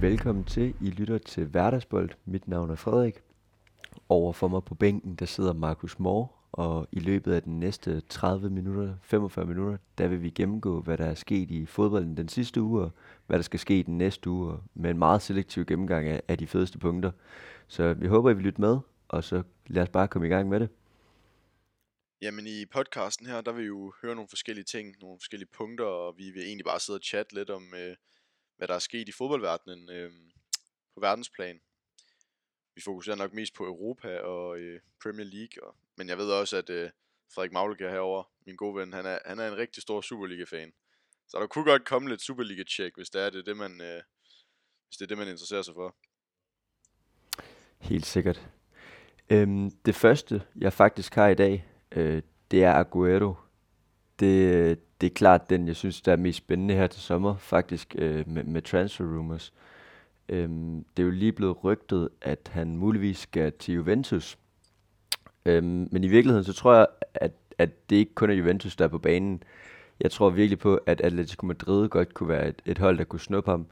Velkommen til. I lytter til Hverdagsbold. Mit navn er Frederik. Over for mig på bænken, der sidder Markus Moore, og i løbet af den næste 30 minutter, 45 minutter, der vil vi gennemgå, hvad der er sket i fodbolden den sidste uge, og hvad der skal ske den næste uge, med en meget selektiv gennemgang af de fedeste punkter. Så vi håber, I vil lytte med, og så lad os bare komme i gang med det. Jamen i podcasten her, der vil I jo høre nogle forskellige ting, nogle forskellige punkter, og vi vil egentlig bare sidde og chatte lidt om, hvad der er sket i fodboldverdenen på verdensplan. Vi fokuserer nok mest på Europa og Premier League, men jeg ved også, at Frederik Maglekær herovre, min gode ven, han er en rigtig stor Superliga-fan. Så der kunne godt komme lidt Superliga-check, hvis det er det, man interesserer sig for. Helt sikkert. Det første, jeg faktisk har i dag, det er Agüero. Det er klart den, jeg synes, der er mest spændende her til sommer, faktisk med transfer rumors. Det er jo lige blevet rygtet, at han muligvis skal til Juventus. Men i virkeligheden, så tror jeg, at det ikke kun er Juventus, der er på banen. Jeg tror virkelig på, at Atletico Madrid godt kunne være et hold, der kunne snuppe ham.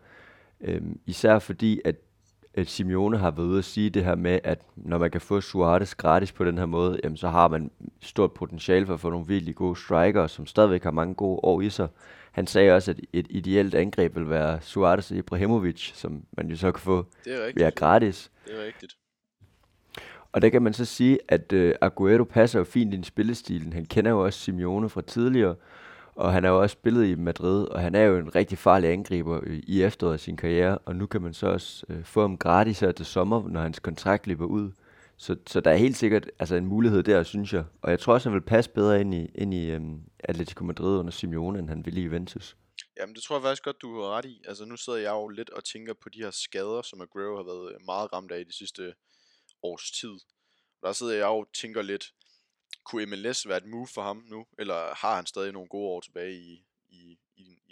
Især fordi, at Simeone har været ude at sige det her med, at når man kan få Suarez gratis på den her måde, jamen så har man stort potentiale for at få nogle virkelig gode strikere, som stadigvæk har mange gode år i sig. Han sagde også, at et ideelt angreb vil være Suarez og Ibrahimovic, som man jo så kan få via gratis. Det er rigtigt. Og der kan man så sige, at Agüero passer jo fint i den spillestilen. Han kender jo også Simeone fra tidligere, og han har jo også spillet i Madrid, og han er jo en rigtig farlig angriber i efteråret af sin karriere, og nu kan man så også få ham gratis her til sommer, når hans kontrakt løber ud. Så der er helt sikkert altså en mulighed der, synes jeg. Og jeg tror også, han vil passe bedre ind i Atletico Madrid under Simeone, end han vil i Juventus. Jamen det tror jeg faktisk godt, du har ret i. Altså nu sidder jeg jo lidt og tænker på de her skader, som Agüero har været meget ramt af i de sidste års tid. Der sidder jeg jo og tænker lidt, kunne MLS være et move for ham nu, eller har han stadig nogle gode år tilbage i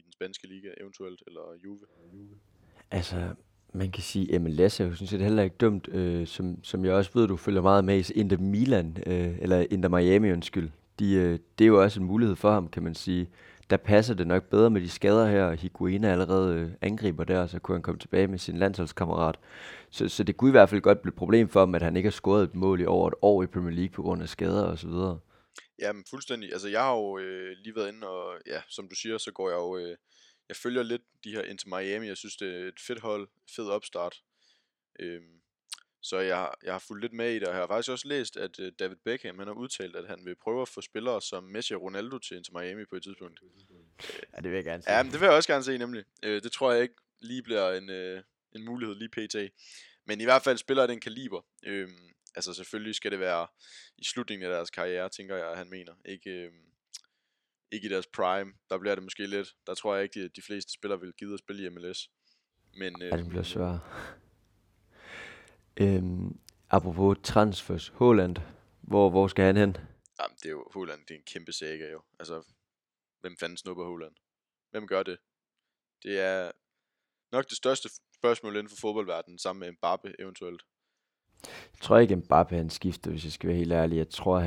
den spanske liga eventuelt, eller Juve? Altså, man kan sige, MLS er jo sådan set heller ikke dumt, som jeg også ved, du følger meget med i Inter Milan, eller Inter Miami, undskyld. Det er jo også en mulighed for ham, kan man sige. Der passer det nok bedre med de skader her, og Higuaín allerede angriber der, så kunne han komme tilbage med sin landsholdskammerat. Så det kunne i hvert fald godt blive et problem for ham, at han ikke har scoret et mål i over et år i Premier League på grund af skader og så videre. Jamen fuldstændig. Altså jeg har jo lige været inde, og ja, som du siger, så går jeg jo... jeg følger lidt de her Inter Miami. Jeg synes, det er et fedt hold, fed opstart. Så jeg har fulgt lidt med i det, og jeg har faktisk også læst, at David Beckham, han har udtalt, at han vil prøve at få spillere som Messi og Ronaldo til Inter Miami på et tidspunkt. Ja, det vil jeg gerne se. Ja, men det vil jeg også gerne se, nemlig. Det tror jeg ikke lige bliver en mulighed lige pt. Men i hvert fald spiller den kaliber. Altså selvfølgelig skal det være i slutningen af deres karriere, tænker jeg, at han mener. Ikke i deres prime. Der bliver det måske lidt. Der tror jeg ikke, at de fleste spillere vil gide at spille i MLS. Men, det bliver svært. Apropos transfers, Haaland, hvor skal han hen? Jamen, det er jo Haaland, det er en kæmpe saga jo. Altså, hvem fanden snupper Haaland? Hvem gør det? Det er nok det største spørgsmål inden for fodboldverdenen, sammen med Mbappe eventuelt. Jeg tror ikke, Mbappe han skifter, hvis jeg skal være helt ærlig. Jeg tror,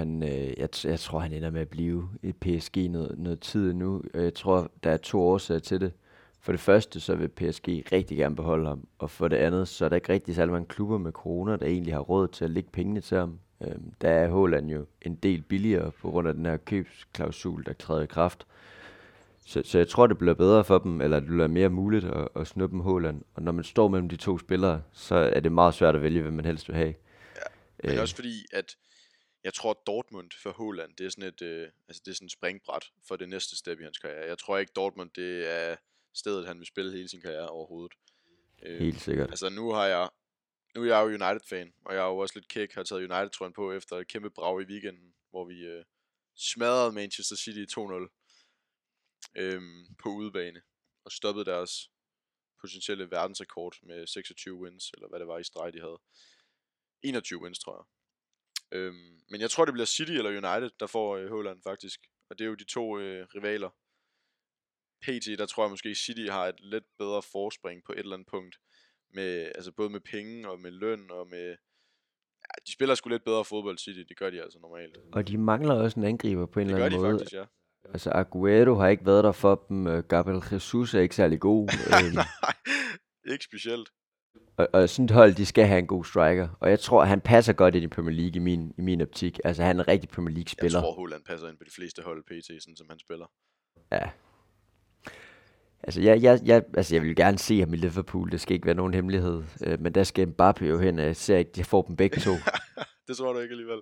han ender med at blive i PSG noget tid endnu. Jeg tror, der er 2 årsager til det. For det første, så vil PSG rigtig gerne beholde ham, og for det andet, så er der ikke rigtig særlig mange klubber med corona, der egentlig har råd til at lægge pengene til ham. Der er Haaland jo en del billigere på grund af den her købsklausul, der træder i kraft. Så jeg tror, det bliver bedre for dem, eller det bliver mere muligt at snuppe en Haaland. Og når man står mellem de 2 spillere, så er det meget svært at vælge, hvem man helst vil have. Ja, men også fordi, at jeg tror, at Dortmund for Haaland, det er sådan et springbræt for det næste step i hans karriere. Jeg tror ikke, Dortmund det er stedet, han vil spille hele sin karriere overhovedet. Helt sikkert. Altså nu er jeg jo United-fan, og jeg er jo også lidt kæk, har taget United-trøjen på efter et kæmpe brag i weekenden, hvor vi smadrede Manchester City 2-0 på udebane, og stoppede deres potentielle verdensrekord med 26 wins, eller hvad det var i streg, de havde. 21 wins, tror jeg. Men jeg tror, det bliver City eller United, der får Haaland faktisk, og det er jo de 2 rivaler. PT, der tror jeg måske, City har et lidt bedre forspring på et eller andet punkt. Altså både med penge og med løn og med... Ja, de spiller sgu lidt bedre fodbold, City. Det gør de altså normalt. Og de mangler også en angriber på en eller anden måde. Det gør de faktisk, ja. Altså Agüero har ikke været der for dem. Gabriel Jesus er ikke særlig god. Nej, ikke specielt. Og sådan et hold, de skal have en god striker. Og jeg tror, han passer godt ind i Premier League i min optik. Altså, han er en rigtig Premier League-spiller. Jeg tror, Haaland passer ind på de fleste hold PT, sådan som han spiller. Ja. Altså, jeg vil gerne se ham i Liverpool. Det skal ikke være nogen hemmelighed. Men der skal Mbappe jo hen, og jeg ser ikke, at jeg får dem begge to. Det tror du ikke alligevel.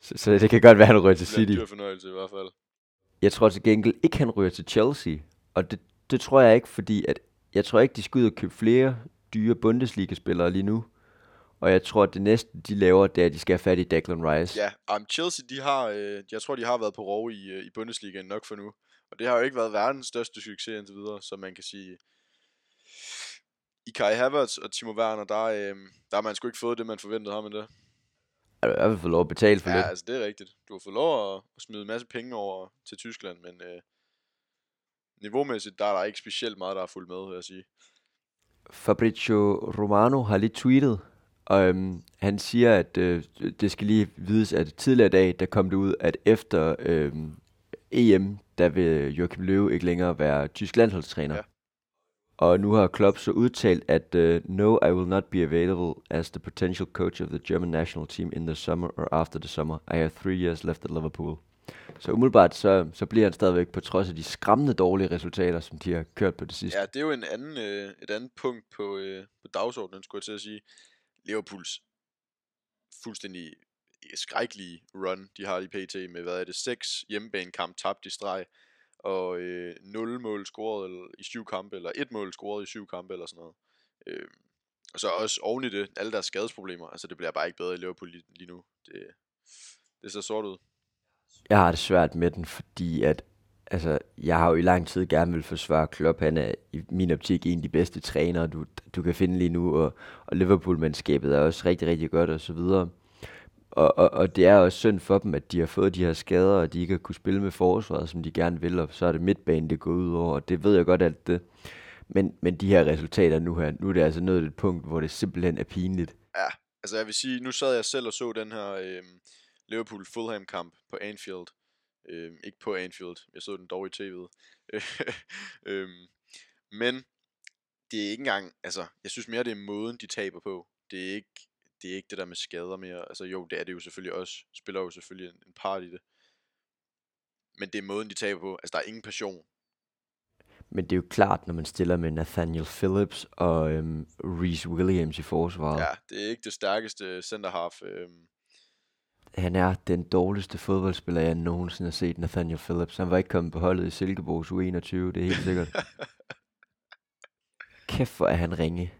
Så det kan godt være, han ryger til City. Det bliver en dyr fornøjelse i hvert fald. Jeg tror til gengæld ikke, han ryger til Chelsea. Og det tror jeg ikke, fordi at jeg tror ikke, de skal ud og købe flere dyre Bundesliga-spillere lige nu. Og jeg tror, at det næste, de laver, det er, at de skal have fat i Declan Rice. Ja, Chelsea, de har, jeg tror, de har været på rov i Bundesligaen nok for nu. Og det har jo ikke været verdens største succes indtil videre, så man kan sige... I Kai Havertz og Timo Werner, der har man sgu ikke fået det, man forventede ham med det. Altså, jeg har fået lov at betale for lidt. Ja, altså det er rigtigt. Du har fået lov at smide en masse penge over til Tyskland, men niveaumæssigt, der er ikke specielt meget, der er fulgt med, vil jeg sige. Fabrizio Romano har lige tweetet, og han siger, at det skal lige vides, at tidligere i dag, der kom det ud, at efter EM, der vil Joachim Löw ikke længere være tysk landsholdstræner. Ja. Og nu har Klopp så udtalt, at no, I will not be available as the potential coach of the German national team in the summer or after the summer. I have 3 years left at Liverpool. Så umiddelbart, så bliver han stadigvæk, på trods af de skræmmende dårlige resultater, som de har kørt på det sidste. Ja, det er jo et andet punkt på dagsordenen, skulle jeg til at sige. Liverpools fuldstændig skrækkelige run, de har i PT med, hvad er det, 6 hjemmebanekamp tabt i streg, og 0 mål scoret i 7 kampe, eller 1 mål scoret i 7 kampe, eller sådan noget. Og så også oven i det, alle deres skadesproblemer, altså det bliver bare ikke bedre i Liverpool lige nu. Det ser sort ud. Jeg har det svært med den, fordi at jeg har jo i lang tid gerne vil forsvare Klopp. Han er i min optik en af de bedste trænere, du kan finde lige nu, og Liverpool-mandskabet er også rigtig, rigtig godt og så videre. Og det er også synd for dem, at de har fået de her skader, og de ikke har kunne spille med forsvaret, som de gerne vil, og så er det midtbanen, det går ud over, og det ved jeg godt alt det. Men de her resultater nu er det altså nået til et punkt, hvor det simpelthen er pinligt. Ja, altså jeg vil sige, nu sad jeg selv og så den her... Liverpool-Fulham-kamp på Anfield. Ikke på Anfield. Jeg så den dog i tv'et. Men det er ikke engang... Altså, jeg synes mere, det er måden, de taber på. Det er ikke det der med skader mere. Altså jo, det er det jo selvfølgelig også. Spiller jo selvfølgelig en part i det. Men det er måden, de taber på. Altså, der er ingen passion. Men det er jo klart, når man stiller med Nathaniel Phillips og Reece Williams i forsvaret. Ja, det er ikke det stærkeste center-half... Han er den dårligste fodboldspiller, jeg nogensinde har set, Nathaniel Phillips. Han var ikke kommet på holdet i Silkeborgs U21, det er helt sikkert. Kæft, hvor er han ringe.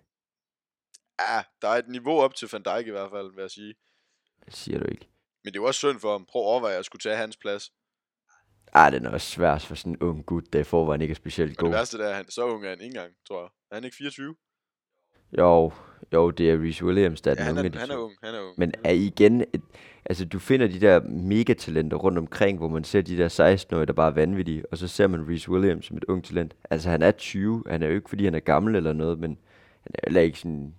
Ja, der er et niveau op til Van Dijk i hvert fald, vil jeg sige. Det siger du ikke. Men det var også synd for ham. Prøv at overveje, at jeg skulle tage hans plads. Ej, den er også svært for sådan en ung gut, der i forvejen ikke er specielt god. Og det værste der, han så ung er han ikke engang, tror jeg. Er han ikke 24? Jo, det er Reece Williams, der er den unge. Han er ung. Men er igen... Altså, du finder de der megatalenter rundt omkring, hvor man ser de der 16-årige, der bare er vanvittige, og så ser man Reece Williams som et ungt talent. Altså, han er 20, han er jo ikke, fordi han er gammel eller noget, men han er heller ikke sådan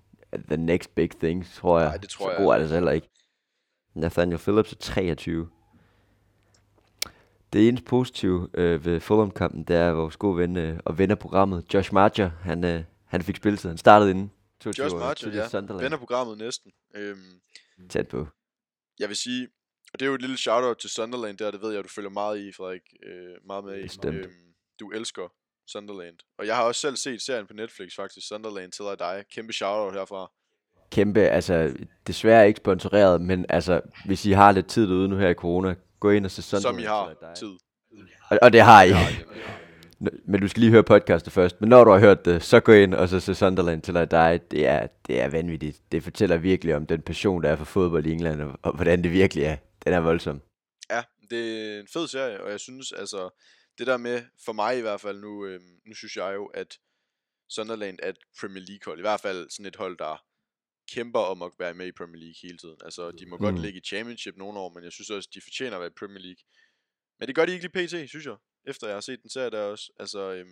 the next big thing, tror jeg. Nej, det tror jeg. Så god er det heller ikke. Nathaniel Phillips er 23. Det eneste positive ved Fulham-kampen, det er vores gode ven og ven af programmet, Josh Marcher. Han fik spilletid, han startede inden. Josh Marcher, ja. Sunderland. Ven af programmet næsten. Tæt på. Jeg vil sige, og det er jo et lille shout-out til Sunderland der, det ved jeg, du følger meget i, Frederik. Meget med i. Du elsker Sunderland. Og jeg har også selv set serien på Netflix faktisk, Sunderland til dig. Kæmpe shout-out herfra. Kæmpe, altså desværre ikke sponsoreret, men altså, hvis I har lidt tid derude nu her i corona, gå ind og se Sunderland. Som I har tid. Og det har I. Men du skal lige høre podcastet først. Men når du har hørt det, så gå ind og så se Sunderland til dig. Det er vanvittigt. Det fortæller virkelig om den passion, der er for fodbold i England, og hvordan det virkelig er. Den er voldsom. Ja, det er en fed serie, og jeg synes, altså, det der med, for mig i hvert fald nu, nu synes jeg jo, at Sunderland er et Premier League-hold. I hvert fald sådan et hold, der kæmper om at være med i Premier League hele tiden. Altså, de må godt ligge i Championship nogle år, men jeg synes også, de fortjener at være i Premier League. Men det gør de ikke lige pt, synes jeg. Efter jeg har set den serie der også. Altså,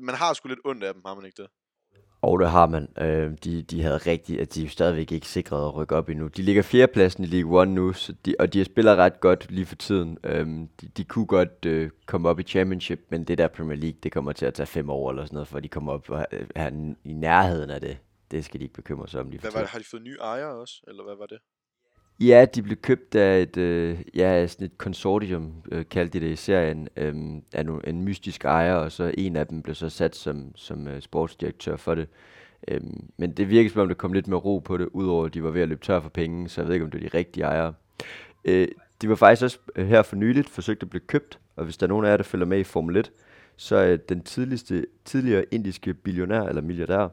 man har sgu lidt ondt af dem, har man ikke det? Og det har man. De havde rigtigt, at de er stadigvæk ikke sikret at rykke op endnu. De ligger 4. pladsen i League One nu, og de har spillet ret godt lige for tiden. De kunne godt komme op i Championship, men det der Premier League, det kommer til at tage 5 år eller sådan noget, for de kommer op i nærheden af det. det skal de ikke bekymre sig om. Lige hvad var det? Har de fået nye ejere også, eller hvad var det? Ja, de blev købt af et konsortium, kaldte de det i serien, af en mystisk ejer, og så en af dem blev så sat som sportsdirektør for det. Men det virkede som om, det kom lidt mere ro på det, udover at de var ved at løbe tør for penge, så jeg ved ikke, om det er de rigtige ejere. De var faktisk også her for nyligt forsøgt at blive købt, og hvis der er nogen af jer, der følger med i Formel 1, så er den tidligere indiske billionær eller milliardær,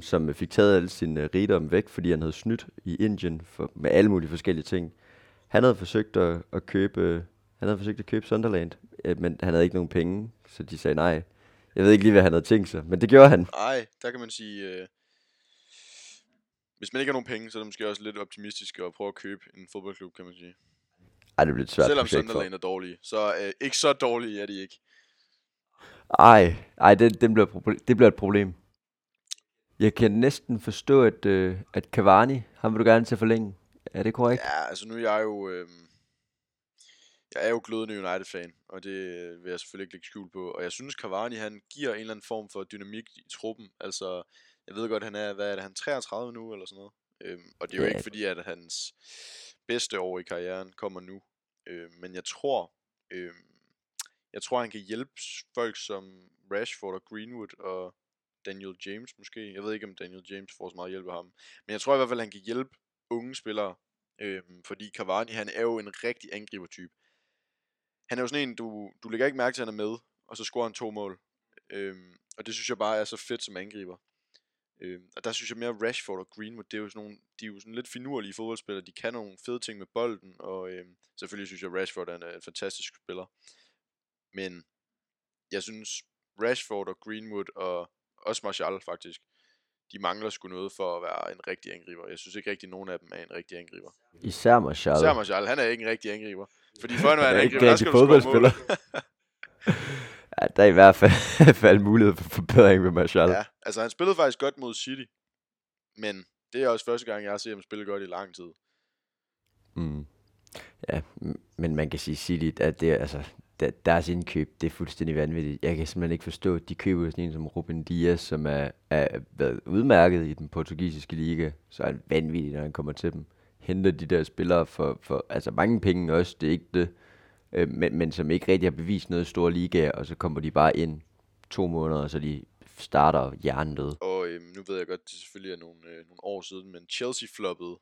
som fik taget alle sine rigdomme væk, fordi han havde snydt i Indien med alle mulige forskellige ting. Han havde forsøgt at købe Sunderland, men han havde ikke nogen penge, så de sagde nej. Jeg ved ikke lige, hvad han havde tænkt sig, men det gjorde han. Nej, der kan man sige, hvis man ikke har nogen penge, så er det måske også lidt optimistisk at prøve at købe en fodboldklub, kan man sige. Ej, det bliver et svært projekt. Selvom Sunderland er dårlige, så ikke så dårlige er de ikke. Ej, det bliver et problem. Jeg kan næsten forstå, at Cavani, ham vil du gerne til at forlænge. Er det korrekt? Ja, altså nu er jeg jo... jeg er jo glødende United-fan, og det vil jeg selvfølgelig ikke lægge skjul på. Og jeg synes, Cavani, han giver en eller anden form for dynamik i truppen. Altså, jeg ved godt, han er, hvad er det, han 33 nu, eller sådan noget. Og det er jo ikke fordi, at hans bedste år i karrieren kommer nu. Men jeg tror, han kan hjælpe folk som Rashford og Greenwood og Daniel James måske. Jeg ved ikke, om Daniel James får så meget hjælp af ham. Men jeg tror i hvert fald, han kan hjælpe unge spillere. Fordi Cavani, han er jo en rigtig angribertype. Han er jo sådan en, du lægger ikke mærke til, at han er med, og så scorer han 2 mål. Og det synes jeg bare er så fedt som angriber. Og der synes jeg mere Rashford og Greenwood, det er jo sådan nogle, de er jo sådan lidt finurlige fodboldspillere. De kan nogle fede ting med bolden, og selvfølgelig synes jeg, Rashford er en fantastisk spiller. Men jeg synes, Rashford og Greenwood, og også Martial faktisk, de mangler sgu noget for at være en rigtig angriber. Jeg synes ikke rigtig, nogen af dem er en rigtig angriber. Især Martial. Han er ikke en rigtig angriber. Fordi for at være en angriber, der skal du score mål. Ja, der er i hvert fald mulighed for forbedring med Martial. Ja, altså han spillede faktisk godt mod City. Men det er også første gang, jeg har set ham spille godt i lang tid. Mm. Ja, men man kan sige City, at det er altså... Deres indkøb, det er fuldstændig vanvittigt. Jeg kan simpelthen ikke forstå, at de køber sådan en som Ruben Dias, som er været udmærket i den portugisiske liga, så er han vanvittig, når han kommer til dem. Henter de der spillere for altså mange penge også, det er ikke det, men som ikke rigtig har bevist noget i store ligaer, og så kommer de bare ind 2 måneder, og så de starter hjernedød. Og nu ved jeg godt, det selvfølgelig er nogle år siden, men Chelsea floppede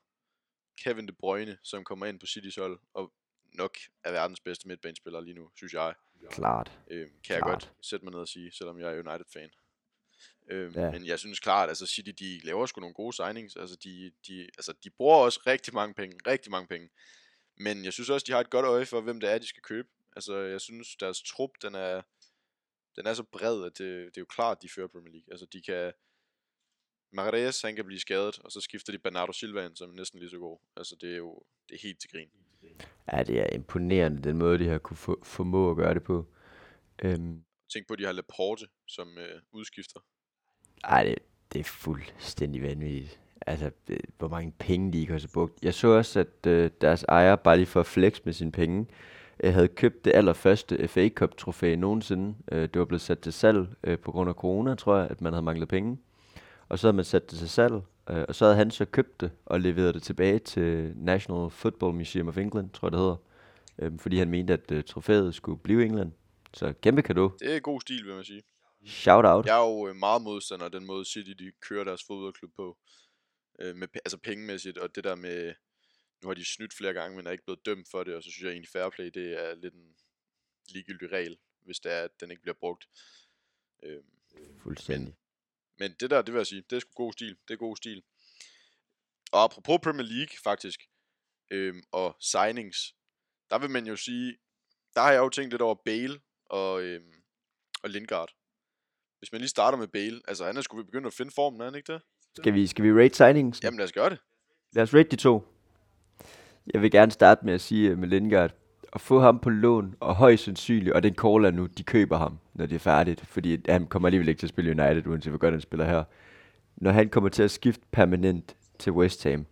Kevin De Bruyne, som kommer ind på Citys hold, og nok er verdens bedste midtbanespiller lige nu, synes jeg. Klart. Jeg godt sætte mig ned og sige, selvom jeg er United-fan. Ja. Men jeg synes klart, altså City, de laver sgu nogle gode signings. Altså de bruger også rigtig mange penge. Men jeg synes også, de har et godt øje for, hvem det er, de skal købe. Altså jeg synes, deres trup, den er så bred, at det er jo klart, de fører Premier League. Altså de kan... Mahrez, han kan blive skadet, og så skifter de Bernardo Silva ind, som er næsten lige så god. Altså det er helt til grin. Ja, det er imponerende, den måde, de har kunne formå at gøre det på. Tænk på, at de har Laporte som udskifter. Ej, det er fuldstændig vanvittigt. Altså, hvor mange penge, de ikke har så brugt. Jeg så også, at deres ejer, bare lige for at flex med sine penge, havde købt det allerførste FA Cup-trofæ nogensinde. Det var blevet sat til salg på grund af corona, tror jeg, at man havde manglet penge. Og så havde man sat det til salg, og så havde han så købt det og leveret det tilbage til National Football Museum of England, tror jeg det hedder. Fordi han mente, at trofæet skulle blive i England. Så kæmpe cadeau. Det er god stil, vil man sige. Shout out. Jeg er jo meget modstander af den måde City, de kører deres fodboldklub på. Altså pengemæssigt, og det der med, nu har de snydt flere gange, men er ikke blevet dømt for det. Og så synes jeg egentlig, fair play, det er lidt en ligegyldig regel, hvis det er, at den ikke bliver brugt. Fuldstændig. Men det der, det vil jeg sige, det er sgu god stil. Det er god stil. Og apropos Premier League, faktisk, og signings, der vil man jo sige, der har jeg jo tænkt lidt over Bale og Lingard. Hvis man lige starter med Bale, altså han er sgu begyndt at finde formen, er han ikke det? Skal vi rate signings? Jamen lad os gøre det. Lad os rate de to. Jeg vil gerne starte med at sige med Lingard. At få ham på lån, og højst sandsynligt, og den caller nu, de køber ham, når det er færdigt, fordi han kommer alligevel ikke til at spille United, uanset hvor godt han spiller her. Når han kommer til at skifte permanent til West Ham,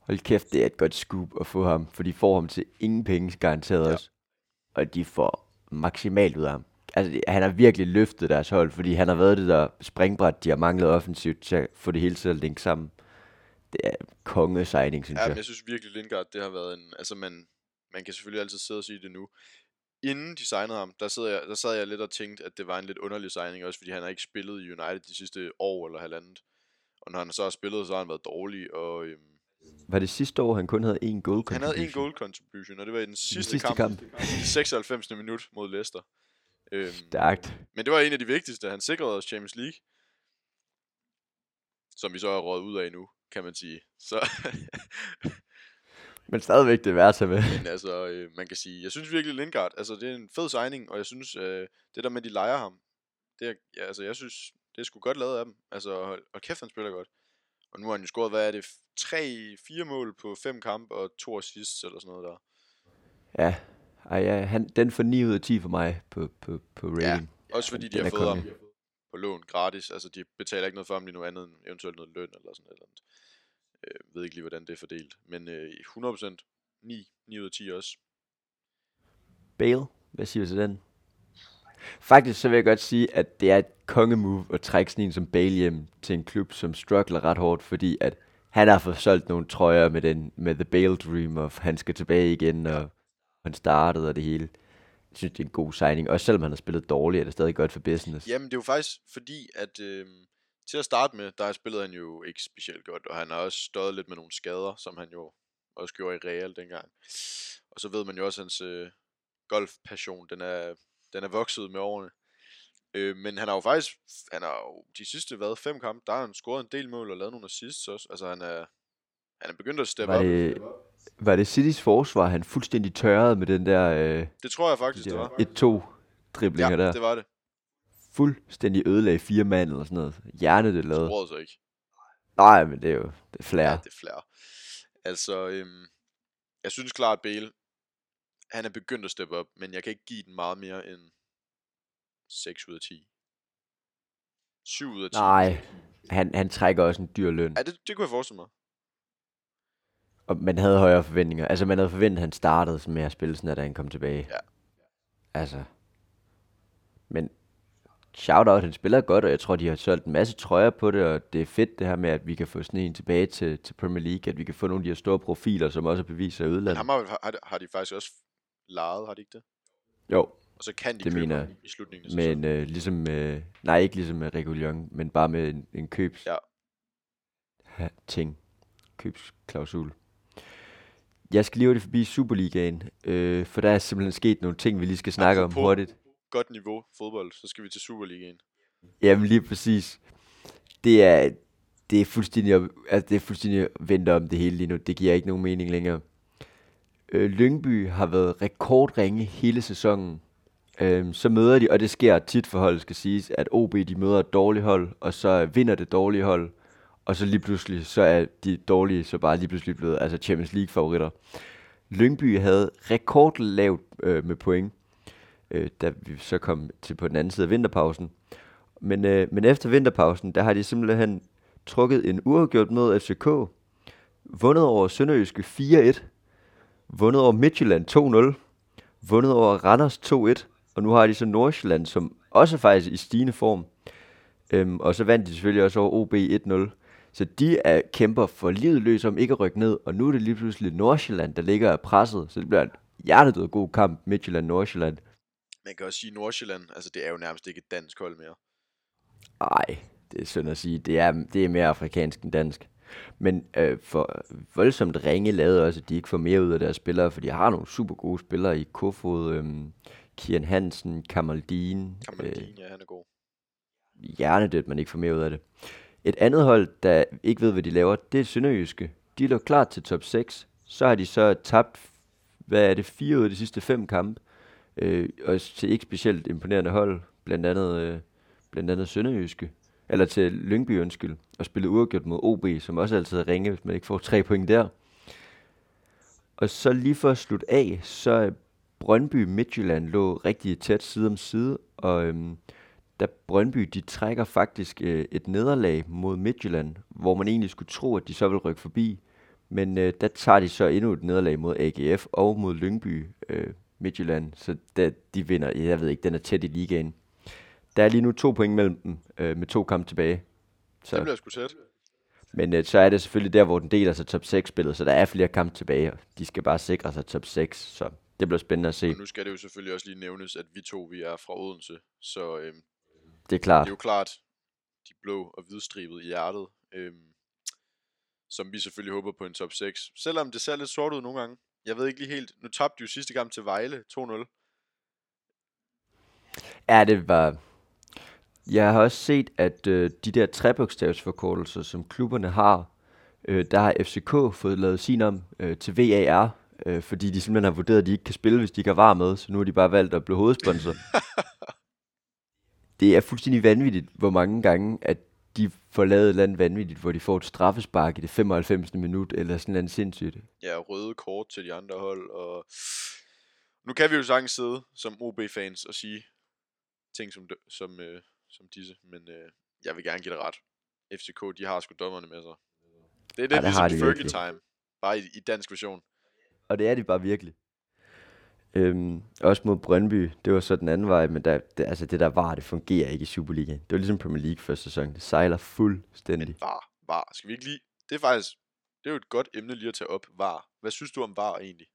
hold kæft, det er et godt scoop at få ham, for de får ham til ingen penge, garanteret også, og de får maksimalt ud af ham. altså, han har virkelig løftet deres hold, fordi han har været det der springbræt, de har manglet offensivt til at få det hele til at linke sammen. Det er kongesigning, synes jeg. Ja, men jeg synes virkelig, Lingard, det har været en... Altså, man kan selvfølgelig altid sidde og sige det nu. Inden de signede ham, der sad jeg lidt og tænkte, at det var en lidt underlig signing, også fordi han har ikke spillet i United de sidste år eller halvandet. Og når han så har spillet, så har han været dårlig, og... Var det sidste år, han kun havde én goal contribution? Han havde én goal contribution, og det var i den sidste kamp. I 96. minut mod Leicester. Stærkt. Men det var en af de vigtigste. Han sikrede os Champions League, som vi så har røget ud af nu, kan man sige. Så men stadigvæk det værd at tage med. Men altså, man kan sige, jeg synes virkelig Lingard, altså det er en fed signing, og jeg synes, det der med, de leger ham, det er, ja, altså jeg synes, det er sgu godt lavet af dem. Altså, og kæft, han spiller godt. Og nu har han jo scoret, hvad er det, 3-4 mål på 5 kampe og 2 assists eller sådan noget der. Ja, han, den får 9 ud af 10 for mig på rating. Ja, også fordi de har fået ham på lån gratis. Altså de betaler ikke noget for ham lige nu andet end eventuelt noget løn eller sådan noget. Jeg ved ikke lige, hvordan det er fordelt. Men 100% 9 ud af 10 også. Bale, hvad siger du til den? Faktisk så vil jeg godt sige, at det er et kongemove at trække sådan en som Bale hjem til en klub, som struggler ret hårdt, fordi at han har fået solgt nogle trøjer med The Bale Dream, og han skal tilbage igen, og han startede og det hele. Jeg synes, det er en god signing. Også selvom han har spillet dårligt, er det stadig godt for business. Jamen, det er jo faktisk fordi, at til at starte med, der spillede han jo ikke specielt godt, og han har også stået lidt med nogle skader, som han jo også gjorde i Real dengang. Og så ved man jo også, at hans golfpassion, den er vokset med årene. Men han har jo faktisk, han har jo de sidste 5 kampe, der har han scoret en del mål og lavet nogle assists også. Altså han er begyndt at steppe op. Var det Citys forsvar, han fuldstændig tørrede med den der... det tror jeg faktisk, de der, det var. 1-2 driblinger der. Ja, det var det. Fuldstændig ødelagde 4 mand eller sådan noget. Hjernet det lavede. Det scorede så ikke. Nej, men det er jo, det flærer. Ja, det flærer. Altså, jeg synes klart, at Bale, han er begyndt at steppe op, men jeg kan ikke give den meget mere end 6 ud af 10. 7 ud af 10. Nej, han trækker også en dyr løn. Ja, det kunne jeg forestille mig. Og man havde højere forventninger. Altså, man havde forventet, at han startede med at spille sådan, at han kom tilbage. Ja. Altså. Men shout-out, han spiller godt, og jeg tror, de har solgt en masse trøjer på det, og det er fedt det her med, at vi kan få sådan en tilbage til Premier League, at vi kan få nogle af de her store profiler, som også er beviser i udlandet. Men har de faktisk også lejet, har de ikke det? Jo. Og så kan de det købe mener, i slutningen. Men ligesom, nej ikke ligesom med Regulion, men bare med en købs... Ja. Ting. Købsklausul. Jeg skal lige hurtigt forbi Superligaen, for der er simpelthen sket nogle ting, vi lige skal snakke om hurtigt. Godt niveau fodbold, så skal vi til Superligaen. Jamen lige præcis. Det er fuldstændig, altså det er fuldstændig vendt om det hele lige nu. Det giver ikke nogen mening længere. Lyngby har været rekordringe hele sæsonen. Så møder de, og det sker tit for hold, skal siges, at OB de møder et dårligt hold, og så vinder det dårlige hold, og så lige pludselig, så er de dårlige så bare lige pludselig blevet altså Champions League favoritter. Lyngby havde rekordlavt med point, da vi så kom til på den anden side af vinterpausen. Men efter vinterpausen, der har de simpelthen trukket en uafgjort mod FCK, vundet over Sønderjyske 4-1, vundet over Midtjylland 2-0, vundet over Randers 2-1, og nu har de så Nordsjælland, som også faktisk i stigende form. Og så vandt de selvfølgelig også over OB 1-0. Så de kæmper for livet løs om ikke at rykke ned, og nu er det lige pludselig Nordsjælland, der ligger af presset, så det bliver en hjertedød god kamp, Midtjylland-Nordsjælland. Man kan også sige Nordsjælland, altså det er jo nærmest ikke et dansk hold mere. Nej, det er synd at sige, det er mere afrikansk end dansk. Men for voldsomt ringe lavede også, at de ikke får mere ud af deres spillere, for de har nogle super gode spillere i Kofod, Kian Hansen, Kamaldin, ja, han er god. Hjernedødt, man ikke får mere ud af det. Et andet hold, der ikke ved, hvad de laver, det er Sønderjyske. De lå klar til top 6, så har de så tabt, 4 ud af de sidste 5 kampe, og til ikke specielt imponerende hold, blandt andet Sønderjyske, eller til Lyngby, undskyld, og spillet uafgjort mod OB, som også altid er ringe, hvis man ikke får 3 point der. Og så lige for at slutte af, så Brøndby Midtjylland lå rigtig tæt side om side, og da Brøndby, de trækker faktisk et nederlag mod Midtjylland, hvor man egentlig skulle tro, at de så ville rykke forbi, men der tager de så endnu et nederlag mod AGF og mod Lyngby Midtjylland, så de vinder, jeg ved ikke, den er tæt i ligaen. Der er lige nu 2 point mellem dem, med 2 kampe tilbage. Så. Det bliver sgu tæt. Men så er det selvfølgelig der, hvor den deler sig top 6-spillet, så der er flere kampe tilbage, og de skal bare sikre sig top 6, så det bliver spændende at se. Og nu skal det jo selvfølgelig også lige nævnes, at vi to, vi er fra Odense, så det er klart. Det er jo klart, de blå og hvidstribede i hjertet, som vi selvfølgelig håber på en top 6, selvom det ser lidt sort ud nogle gange. Jeg ved ikke lige helt, nu tabte de jo sidste kamp til Vejle, 2-0. Ja, det var... Jeg har også set, at de der 3-bogstavsforkortelser, som klubberne har, der har FCK fået lavet sin om til VAR, fordi de simpelthen har vurderet, at de ikke kan spille, hvis de ikke har VAR med, så nu har de bare valgt at blive hovedsponsor. Det er fuldstændig vanvittigt, hvor mange gange, at de får lavet et eller andet vanvittigt, hvor de får et straffespark i det 95. minut, eller sådan noget sindssygt. Ja, røde kort til de andre hold, og nu kan vi jo sagtens sidde som OB-fans og sige ting som disse, men jeg vil gerne give det ret. FCK, de har sgu dommerne med sig. Det er lidt ligesom Fergie Time, bare i dansk version. Og det er de bare virkelig. Også mod Brøndby, det var så den anden vej, men det der var, det fungerer ikke i Superligaen. Det var ligesom Premier League første sæson, det sejler fuldstændig. Men var, skal vi ikke lige, det er jo et godt emne lige at tage op, var. Hvad synes du om var egentlig?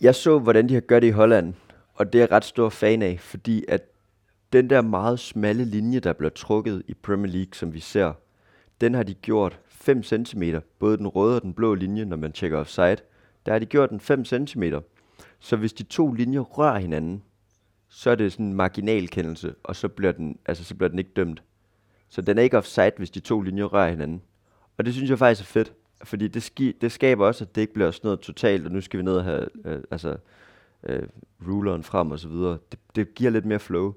Jeg så, hvordan de har gjort det i Holland, og det er jeg ret stor fan af, fordi at den der meget smalle linje, der bliver trukket i Premier League, som vi ser, den har de gjort 5 cm, både den røde og den blå linje, når man tjekker offside. Der har de gjort den 5 cm. Så hvis de to linjer rører hinanden, så er det sådan en marginalkendelse, og så bliver den ikke dømt. Så den er ikke offside, hvis de to linjer rører hinanden. Og det synes jeg faktisk er fedt, fordi det skaber også, at det ikke bliver sådan noget totalt, og nu skal vi ned og have ruleren frem og så videre. Det giver lidt mere flow.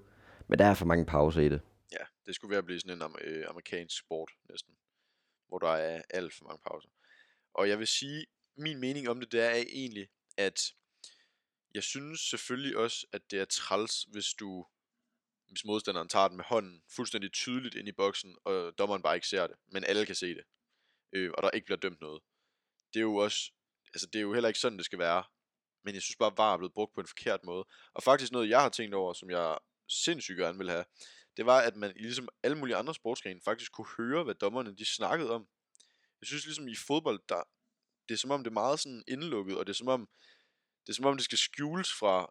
Men der er for mange pauser i det. Ja, det skulle være at blive sådan en amerikansk sport næsten, hvor der er alt for mange pauser. Og jeg vil sige, min mening om det der er egentlig, at jeg synes selvfølgelig også, at det er træls, hvis modstanderen tager den med hånden fuldstændig tydeligt ind i boksen, og dommeren bare ikke ser det, men alle kan se det, og der ikke bliver dømt noget. Det er jo også, altså det er jo heller ikke sådan, det skal være, men jeg synes bare, at VAR er blevet brugt på en forkert måde. Og faktisk noget, jeg har tænkt over, som jeg sindssygt gerne ville have, det var, at man ligesom alle mulige andre sportsgrene faktisk kunne høre, hvad dommerne de snakkede om. Jeg synes ligesom i fodbold, det er som om det er meget sådan indlukket, og det er som om det skal skjules fra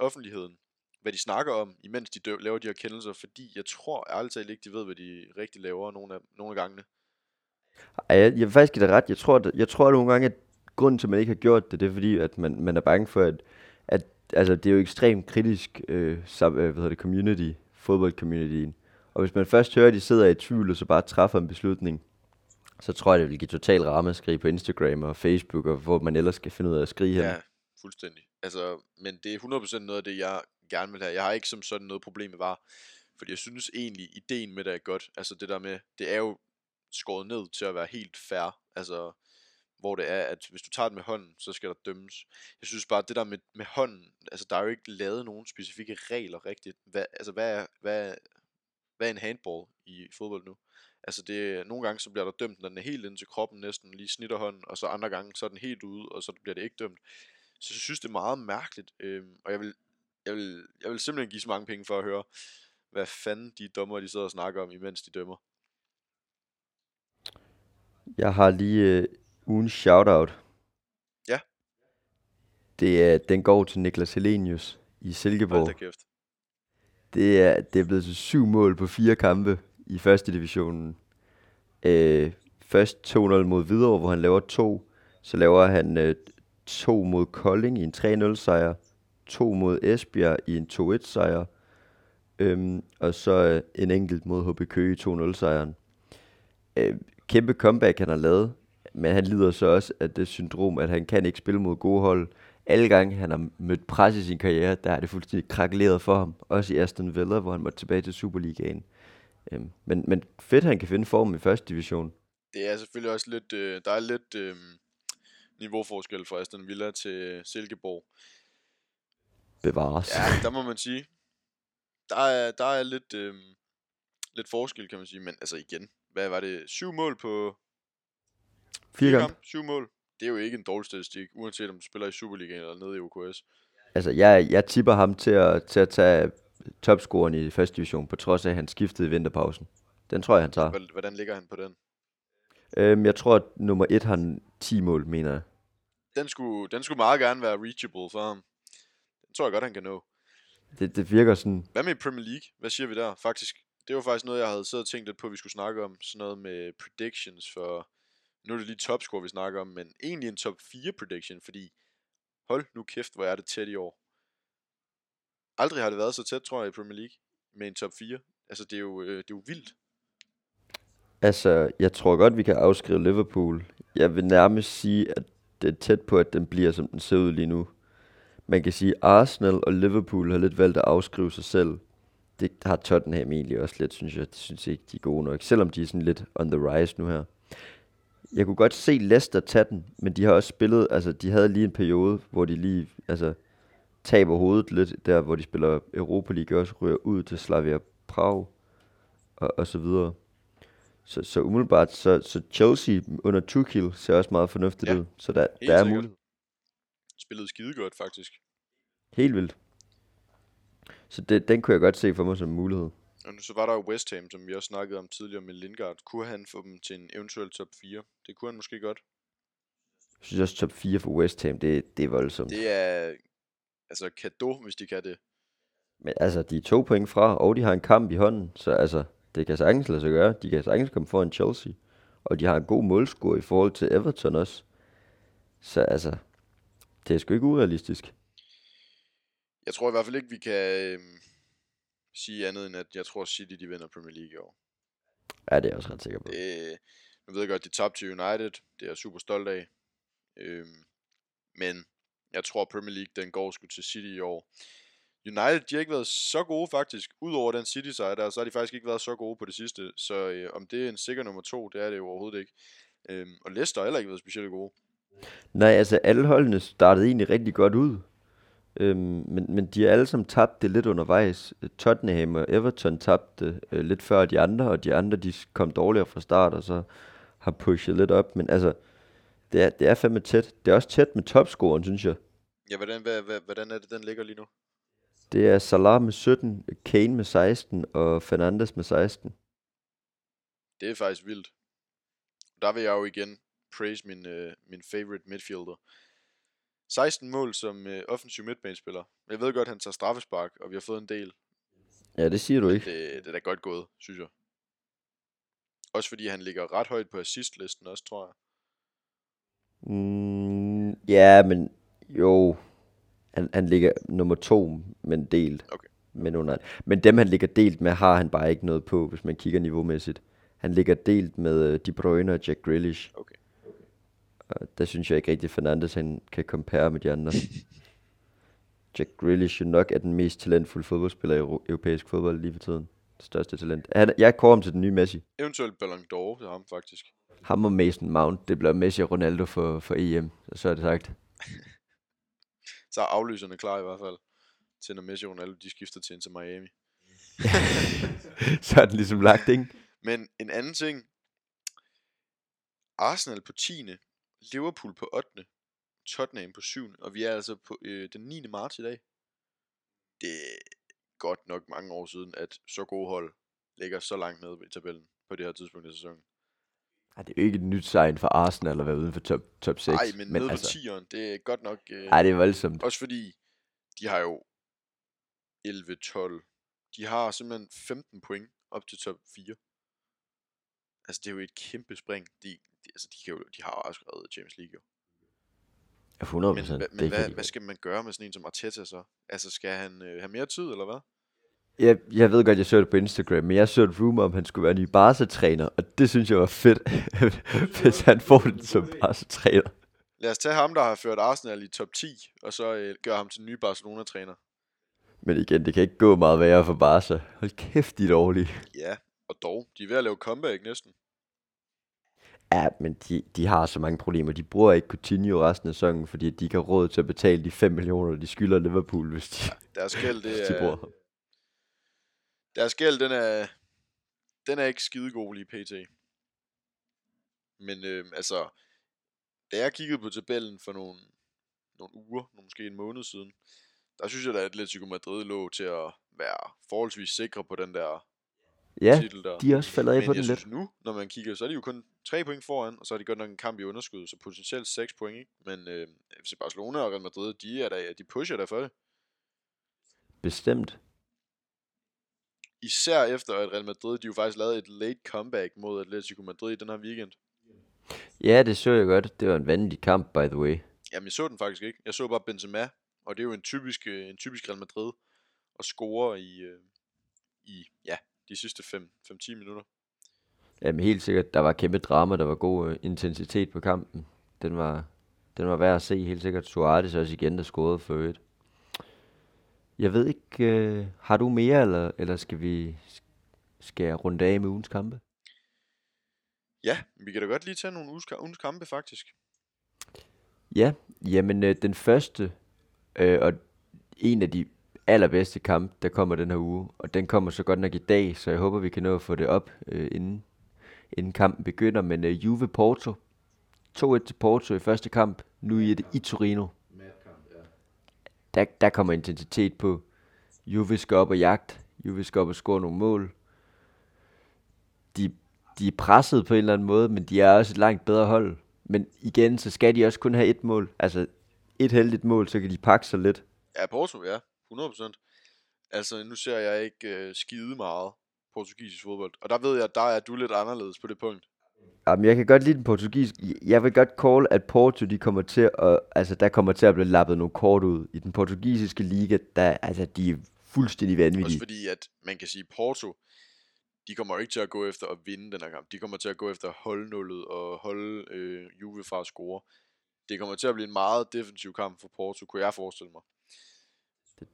offentligheden, hvad de snakker om, imens de laver de her kendelser, fordi jeg tror ærligt talt ikke, de ved, hvad de rigtig laver nogle af gangene. Ej, jeg vil faktisk give dig ret. Jeg tror nogle gange, at grunden til, at man ikke har gjort det, det er fordi, at man er bange for, at altså, det er jo ekstremt kritisk, community, fodboldcommunityen. Og hvis man først hører, at de sidder i tvivl, og så bare træffer en beslutning, så tror jeg, det vil give total ramaskrig på Instagram og Facebook, og hvor man ellers skal finde ud af at skrige her. Ja, fuldstændig. Altså, men det er 100% noget af det, jeg gerne vil have. Jeg har ikke som sådan noget problem med VAR, fordi jeg synes egentlig, ideen med det er godt. Altså det der med, det er jo skåret ned til at være helt fair. Altså... hvor det er, at hvis du tager det med hånden, så skal der dømmes. Jeg synes bare, at det der med hånden, altså der er jo ikke lavet nogen specifikke regler rigtigt. Hvad er en handball i fodbold nu? Altså det, nogle gange så bliver der dømt, når den er helt ind til kroppen næsten, lige snitter hånden, og så andre gange, så er den helt ude, og så bliver det ikke dømt. Så jeg synes, det er meget mærkeligt, og jeg vil simpelthen give så mange penge for at høre, hvad fanden de dommer, de sidder og snakker om, imens de dømmer. Jeg har lige... ugens shoutout. Ja. Den går til Niklas Helenius i Silkeborg. Hold da kæft. Det er blevet til 7 mål på 4 kampe i første divisionen. Først 2-0 mod Hvidovre, hvor han laver 2. Så laver han 2 mod Kolding i en 3-0-sejr. 2 mod Esbjerg i en 2-1-sejr. Og så en enkelt mod HB Køge i 2-0-sejren. Kæmpe comeback, han har lavet. Men han lider så også af det syndrom, at han kan ikke spille mod gode hold. Alle gange han har mødt pres i sin karriere, der er det fuldstændig krakeleret for ham. Også i Aston Villa, hvor han måtte tilbage til Superligaen. Men fedt, han kan finde formen i første division. Det er selvfølgelig også lidt, der er lidt niveauforskel fra Aston Villa til Silkeborg. Bevares. Ja, der må man sige. Der er lidt forskel, kan man sige. Men altså igen, hvad var det? 7 mål på... 4 kampe, 7 mål. det er jo ikke en dårlig statistik, uanset om du spiller i Superligaen eller nede i OKS. Altså, jeg tipper ham til at tage topscoren i første division, på trods af, at han skiftede i vinterpausen. Den tror jeg, han tager. Hvordan ligger han på den? Jeg tror, at nummer 1 har en 10 mål, mener jeg. Den skulle meget gerne være reachable for ham. Den tror jeg godt, han kan nå. Det virker sådan... Hvad med Premier League? Hvad siger vi der? Faktisk, det var faktisk noget, jeg havde siddet og tænkt lidt på, vi skulle snakke om. Sådan noget med predictions for... Nu er det lige topscore, vi snakker om, men egentlig en top 4 prediction, fordi... Hold nu kæft, hvor er det tæt i år. Aldrig har det været så tæt, tror jeg, i Premier League med en top 4. Altså, det er jo vildt. Altså, jeg tror godt, vi kan afskrive Liverpool. Jeg vil nærmest sige, at det er tæt på, at den bliver, som den ser ud lige nu. Man kan sige, at Arsenal og Liverpool har lidt valgt at afskrive sig selv. Det har Tottenham egentlig også lidt, synes jeg. Det synes jeg ikke, de er gode nok. Selvom de er sådan lidt on the rise nu her. Jeg kunne godt se Leicester tage den, men de har også spillet, altså de havde lige en periode, hvor de lige, altså taber hovedet lidt, der hvor de spiller Europa League, også ryger ud til Slavia Prag, og så videre. Så umiddelbart, så Chelsea under Tuchel ser også meget fornuftigt ud, så der er mulighed. Spillede skidegodt faktisk. Helt vildt. Så den kunne jeg godt se for mig som mulighed. Og så var der jo West Ham, som vi også snakkede om tidligere med Lingard. Kunne han få dem til en eventuel top 4? Det kunne han måske godt. Jeg synes også, top 4 for West Ham, det er voldsomt. Det er altså cadeau, hvis de kan det. Men altså, de er 2 point fra, og de har en kamp i hånden. Så altså, det kan sagtens lade sig gøre. De kan sagtens komme foran Chelsea. Og de har en god målscore i forhold til Everton også. Så altså, det er sgu ikke urealistisk. Jeg tror i hvert fald ikke, vi kan... sige andet end, at jeg tror City, de vinder Premier League i år. Ja, det er jeg også ret sikker på. Nu ved jeg godt, de tabte til United. Det er jeg super stolt af. Men jeg tror Premier League, den går sgu til City i år. United, de har ikke været så gode faktisk. Udover den City-sejr der, så har de faktisk ikke været så gode på det sidste. Så om det er en sikker nummer 2, det er det jo overhovedet ikke. Og Leicester har heller ikke været specielt gode. Nej, altså alle holdene startede egentlig rigtig godt ud. Men de er alle sammen tabt det lidt undervejs. Tottenham og Everton tabte lidt før de andre, og de andre de kom dårligere fra start, og så har pushet lidt op. Men altså, det er fandme tæt. Det er også tæt med topscoren, synes jeg. Ja, hvordan er det, den ligger lige nu? Det er Salah med 17, Kane med 16 og Fernandes med 16. Det er faktisk vildt. Der vil jeg jo igen praise min favorite midfielder. 16 mål som offensiv midtbanespiller. Jeg ved godt, han tager straffespark, og vi har fået en del. Ja, det siger du ikke. Det er da godt gået, synes jeg. Også fordi han ligger ret højt på assistlisten også, tror jeg. Ja, men jo. Han ligger nummer 2, men delt. Okay. Men dem, han ligger delt med, har han bare ikke noget på, hvis man kigger niveaumæssigt. Han ligger delt med De Bruyne og Jack Grealish. Okay. Der synes jeg ikke rigtig, at Fernandes kan compare med de andre. Jack Grealish jo nok er den mest talentfulde fodboldspiller i europæisk fodbold lige for tiden. Det største talent. Jeg kører ham til den nye Messi. Eventuelt Ballon d'Or til ham faktisk. Ham og Mason Mount, det bliver Messi og Ronaldo for EM. Så er det sagt. Så er afløserne klar i hvert fald. Til når Messi og Ronaldo de skifter til Inter Miami. Så er det ligesom lagt, ikke? Men en anden ting. Arsenal på 10. Liverpool på 8. Tottenham på 7. Og vi er altså på den 9. marts i dag. Det er godt nok mange år siden, at så gode hold ligger så langt nede i tabellen på det her tidspunkt i sæsonen. Ej, det er jo ikke et nyt sejn for Arsenal at være uden for top 6. Nej, men nede altså... på 10'eren, det er godt nok... det er voldsomt. Også fordi, de har jo 11-12. De har simpelthen 15 point op til top 4. Altså, det er jo et kæmpe spring. De har jo også reddet Champions League jo. 100%. Men hvad skal man gøre med sådan en som Arteta så? Altså skal han have mere tid eller hvad? Jeg ved godt jeg så det på Instagram, men jeg så et rumor om han skulle være ny Barca-træner, og det synes jeg var fedt. Hvis han får den som Barca-træner. Lad os tage ham der har ført Arsenal i top 10 og så gøre ham til den nye Barcelona-træner. Men igen, det kan ikke gå meget værre for Barca. Hold kæft, de er dårlige. Ja, og dog, de er ved at lave comeback næsten. Ja, men de har så mange problemer. De bruger ikke Coutinho resten af sæsonen, fordi de ikke har råd til at betale de 5 millioner, de skylder Liverpool, hvis de, ja, deres gæld, det de bruger ham. Deres gæld, den er ikke skidegod lige pt. Men altså, da jeg kiggede på tabellen for nogle uger, måske en måned siden, der synes jeg, at Atletico Madrid lå til at være forholdsvis sikre på den der titel der. De er også faldet af på den lidt. Nu, når man kigger, så er de jo kun 3 point foran, og så har de godt nok en kamp i underskud, så potentielt 6 point, ikke? Men FC Barcelona og Real Madrid, de pusher der for det. Bestemt. Især efter, at Real Madrid, de jo faktisk lavede et late comeback mod Atletico Madrid i den her weekend. Ja, det så jeg godt. Det var en vanvittig kamp, by the way. Jamen, jeg så den faktisk ikke. Jeg så bare Benzema, og det er jo en typisk Real Madrid at score i de sidste 5-10 minutter. Jamen, helt sikkert. Der var kæmpe drama, der var god intensitet på kampen. Den var værd at se, helt sikkert. Suarez også igen, der scorede for øvrigt. Jeg ved ikke, har du mere, eller skal jeg runde af med ugens kampe? Ja, vi kan da godt lige tage nogle ugens kampe faktisk. Ja, jamen den første og en af de allerbedste kampe, der kommer den her uge, og den kommer så godt nok i dag, så jeg håber, vi kan nå at få det op, inden kampen begynder, men Juve Porto, 2-1 til Porto i første kamp, nu er det i Torino. Der kommer intensitet på. Juve skal op og jagte. Juve skal op og score nogle mål. De er presset på en eller anden måde, men de er også et langt bedre hold. Men igen, så skal de også kun have et mål. Altså, et heldigt mål, så kan de pakke sig lidt. Ja, Porto, ja. 100%. Altså, nu ser jeg ikke skide meget portugisisk fodbold. Og der ved jeg, at der er du lidt anderledes på det punkt. Jamen, jeg kan godt lide den portugisiske. Jeg vil godt call, at Porto, de kommer til at... Altså, der kommer til at blive lappet nogle kort ud. I den portugisiske liga, der... Altså, de er fuldstændig vanvittige. Også fordi, at man kan sige, Porto... De kommer ikke til at gå efter at vinde den her kamp. De kommer til at gå efter at holde nullet og holde Juve fra at score. Det kommer til at blive en meget defensiv kamp for Porto, kunne jeg forestille mig.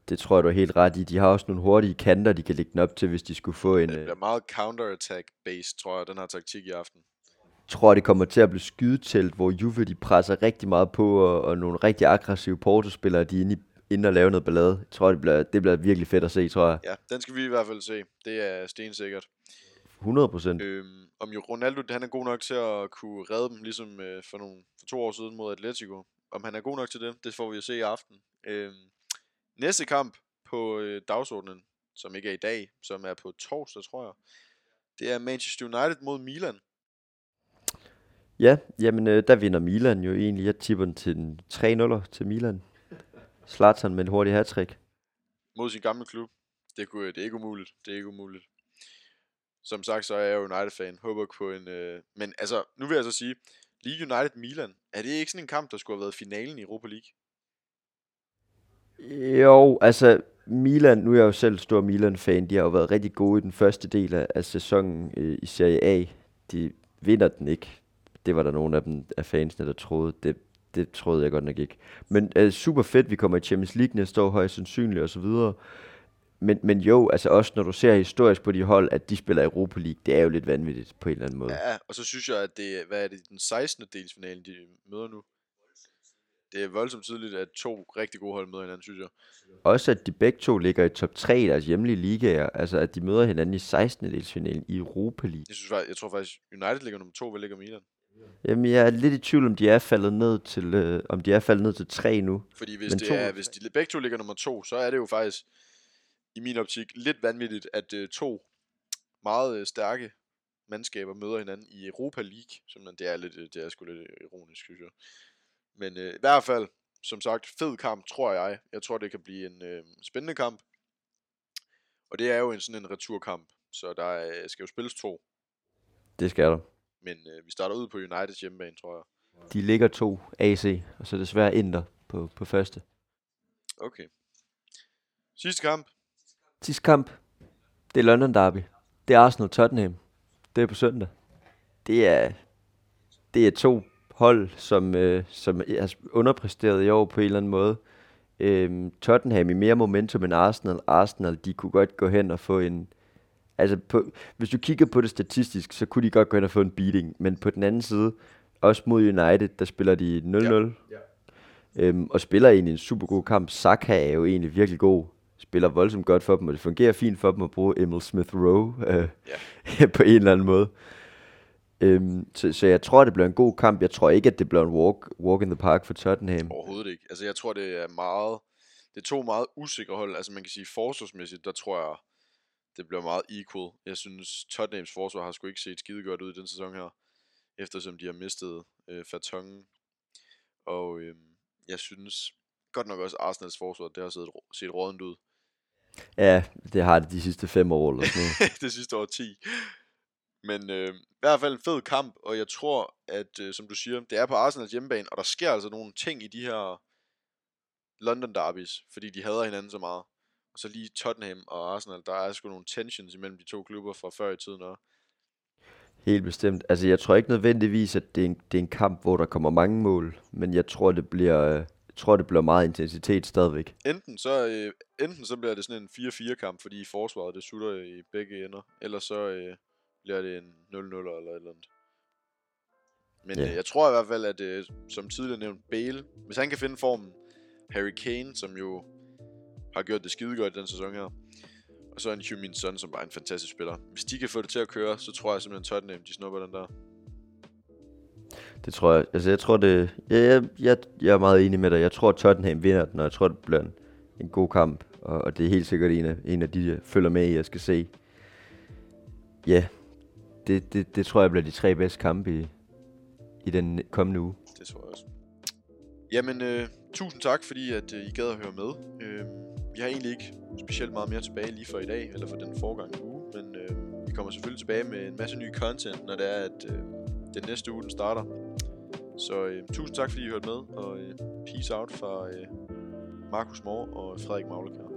Det tror jeg, du er helt ret i. De har også nogle hurtige kanter, de kan lægge den op til, hvis de skulle få en... Det bliver meget counter-attack-based, tror jeg, den her taktik i aften. Jeg tror, det kommer til at blive skydetelt, hvor Juve de presser rigtig meget på, og nogle rigtig aggressive Porto-spillere, de er inde og lave noget ballade. Jeg tror, det bliver virkelig fedt at se, tror jeg. Ja, den skal vi i hvert fald se. Det er stensikkert. 100%. Om jo Ronaldo, han er god nok til at kunne redde dem, ligesom for 2 år siden mod Atletico. Om han er god nok til det, det får vi at se i aften. Næste kamp på dagsordenen, som ikke er i dag, som er på torsdag, tror jeg. Det er Manchester United mod Milan. Ja, jamen der vinder Milan jo egentlig. Jeg tipper den til den 3-0 til Milan. Zlatan med en hurtig hattrick. Mod sin gamle klub. Det er ikke umuligt. Som sagt, så er jeg United-fan. Håber på en... Men altså, nu vil jeg så sige, lige United-Milan, er det ikke sådan en kamp, der skulle have været finalen i Europa League? Jo, altså Milan, nu er jeg jo selv stor Milan-fan. De har jo været rigtig gode i den første del af sæsonen i Serie A. De vinder den ikke. Det var der nogen af dem af fansene, der troede. Det troede jeg godt nok ikke. Men super fedt, vi kommer i Champions League næste år, højst sandsynligt og så videre. Men jo, altså også når du ser historisk på de hold, at de spiller Europa League, det er jo lidt vanvittigt på en eller anden måde. Ja, og så synes jeg, at det, hvad er det, den 16. delsfinalen, de møder nu? Det er voldsomt tydeligt, at 2 rigtig gode hold møder hinanden, synes jeg. Også at de begge to ligger i top 3 i deres hjemlige ligaer, altså at de møder hinanden i 16. delsfinalen i Europa League. Jeg tror faktisk, United ligger nummer 2, hvad ligger Milan? Jamen, jeg er lidt i tvivl, om de er faldet ned til, om de er faldet ned til 3 nu. Fordi hvis de begge to ligger nummer 2, så er det jo faktisk, i min optik, lidt vanvittigt, at 2 meget stærke mandskaber møder hinanden i Europa League. Simpelthen, det er sgu lidt ironisk, synes jeg. Men i hvert fald, som sagt, fed kamp, tror jeg. Jeg tror, det kan blive en spændende kamp. Og det er jo sådan en returkamp, så der skal jo spilles 2. Det skal der. Men vi starter ud på Uniteds hjemmebane, tror jeg. De ligger 2 AC, og så desværre Inter på første. Okay. Sidste kamp. Det er London Derby. Det er Arsenal Tottenham. Det er på søndag. Det er 2 hold, som er underpresteret i år på en eller anden måde. Tottenham i mere momentum end Arsenal. Arsenal, de kunne godt gå hen og få en... Altså, hvis du kigger på det statistisk, så kunne de godt gå hen og få en beating. Men på den anden side, også mod United, der spiller de 0-0. Ja. Og spiller egentlig en super god kamp. Saka er jo egentlig virkelig god. Spiller voldsomt godt for dem, og det fungerer fint for dem at bruge Emil Smith Rowe på en eller anden måde. Så jeg tror, det bliver en god kamp. Jeg tror ikke, at det bliver en walk in the park for Tottenham. Overhovedet ikke. Altså, jeg tror, det er to meget usikre hold. Altså, man kan sige, forsvarsmæssigt, der tror jeg, det bliver meget equal. Jeg synes, Tottenhams forsvar har sgu ikke set skide godt ud i den sæson her, eftersom de har mistet Vertonghen. Og jeg synes godt nok også, Arsenals forsvar, det har set rådent ud. Ja, det har det de sidste 5 år eller sådan noget. Det sidste år 10. Men i hvert fald en fed kamp, og jeg tror, at som du siger, det er på Arsenals hjemmebane, og der sker altså nogle ting i de her London derbys, fordi de hader hinanden så meget. Og så lige Tottenham og Arsenal, der er sgu nogle tensions imellem de to klubber fra før i tiden også. Helt bestemt. Altså, jeg tror ikke nødvendigvis, at det er en kamp, hvor der kommer mange mål, men jeg tror, det bliver meget intensitet stadigvæk. Enten så bliver det sådan en 4-4 kamp, fordi forsvaret det sutter i begge ender, eller så bliver det en 0-0 eller et eller andet. Men yeah. Jeg tror i hvert fald, at som tidligere nævnt, Bale, hvis han kan finde formen, Harry Kane, som jo har gjort det skide godt i den sæson her, og så en Heung-min Son, som var en fantastisk spiller. Hvis de kan få det til at køre, så tror jeg simpelthen Tottenham, de snupper den der. Det tror jeg. Altså, jeg tror det... Jeg er meget enig med dig. Jeg tror, Tottenham vinder den, og jeg tror, det bliver en god kamp. Og det er helt sikkert en af de, jeg følger med i, jeg skal se. Ja, yeah. Det tror jeg bliver de 3 bedste kampe i den kommende uge. Det tror jeg også. Jamen, tusind tak, fordi at I gad at høre med. Vi har egentlig ikke specielt meget mere tilbage lige for i dag, eller for den forgangne uge, men vi kommer selvfølgelig tilbage med en masse ny content, når det er, at den næste uge den starter. Så tusind tak, fordi I hørte med, og peace out fra Markus Moore og Frederik Maglekær.